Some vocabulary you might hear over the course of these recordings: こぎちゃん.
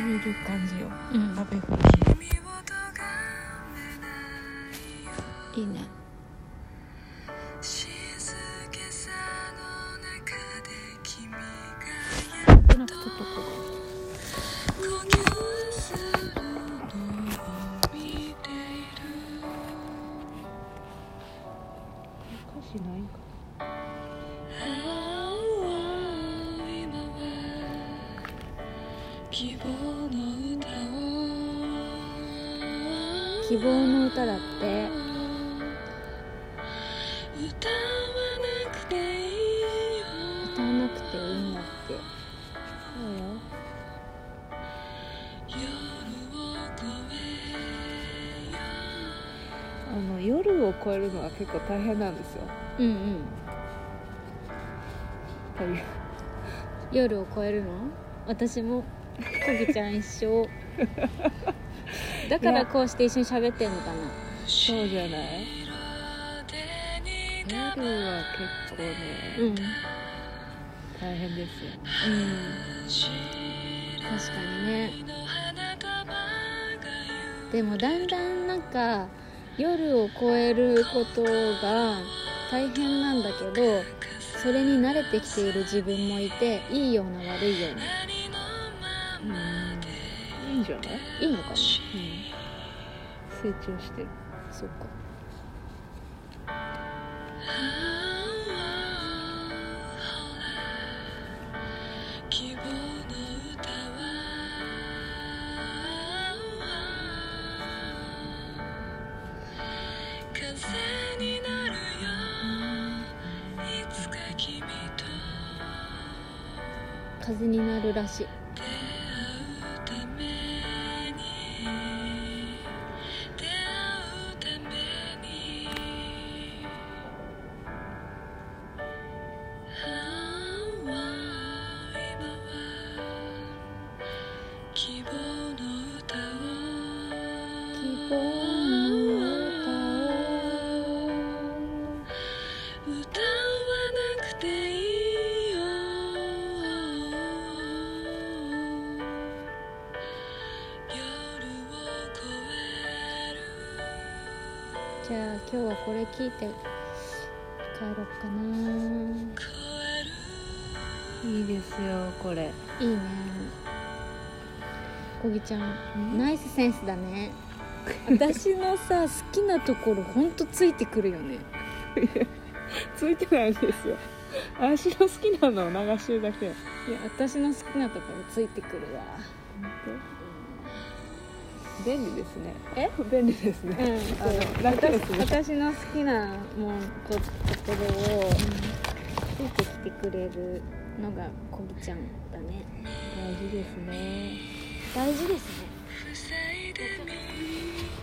そういう感じよ、うん、食べ放題いいね。なんかちょっとお菓子ないか希望の歌を希望の歌だって。歌わなくていいんだって。そうよ。夜を越えるのは結構大変なんですよ。うんうん。夜を越えるの私もこぎちゃん一緒だからこうして一緒に喋ってんのかな。そうじゃない。夜は結構ね、うん、大変ですよね、うん、確かにね。でもだんだんなんか夜を越えることが大変なんだけど、それに慣れてきている自分もいて、いいような悪いような、うん、いいんじゃない？いいのかな、うん、成長してる。そっか。風になるらしい。じゃあ今日はこれ聞いて帰ろっかな。いいですよこれ。いいね。こぎちゃんナイスセンスだね私のさ好きなところほんとついてくるよねついてないですよ。私の好きなのを流してるだけ。いや私の好きなところついてくるわ。本当便利ですね。え？便利ですね。うん、楽ですね。私の好きなもんところを、うん、ついてきてくれるのがこぎちゃんだね。大事ですね。大事ですね。塞いで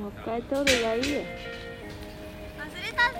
もう一回撮るがいいよ。忘れたぜ。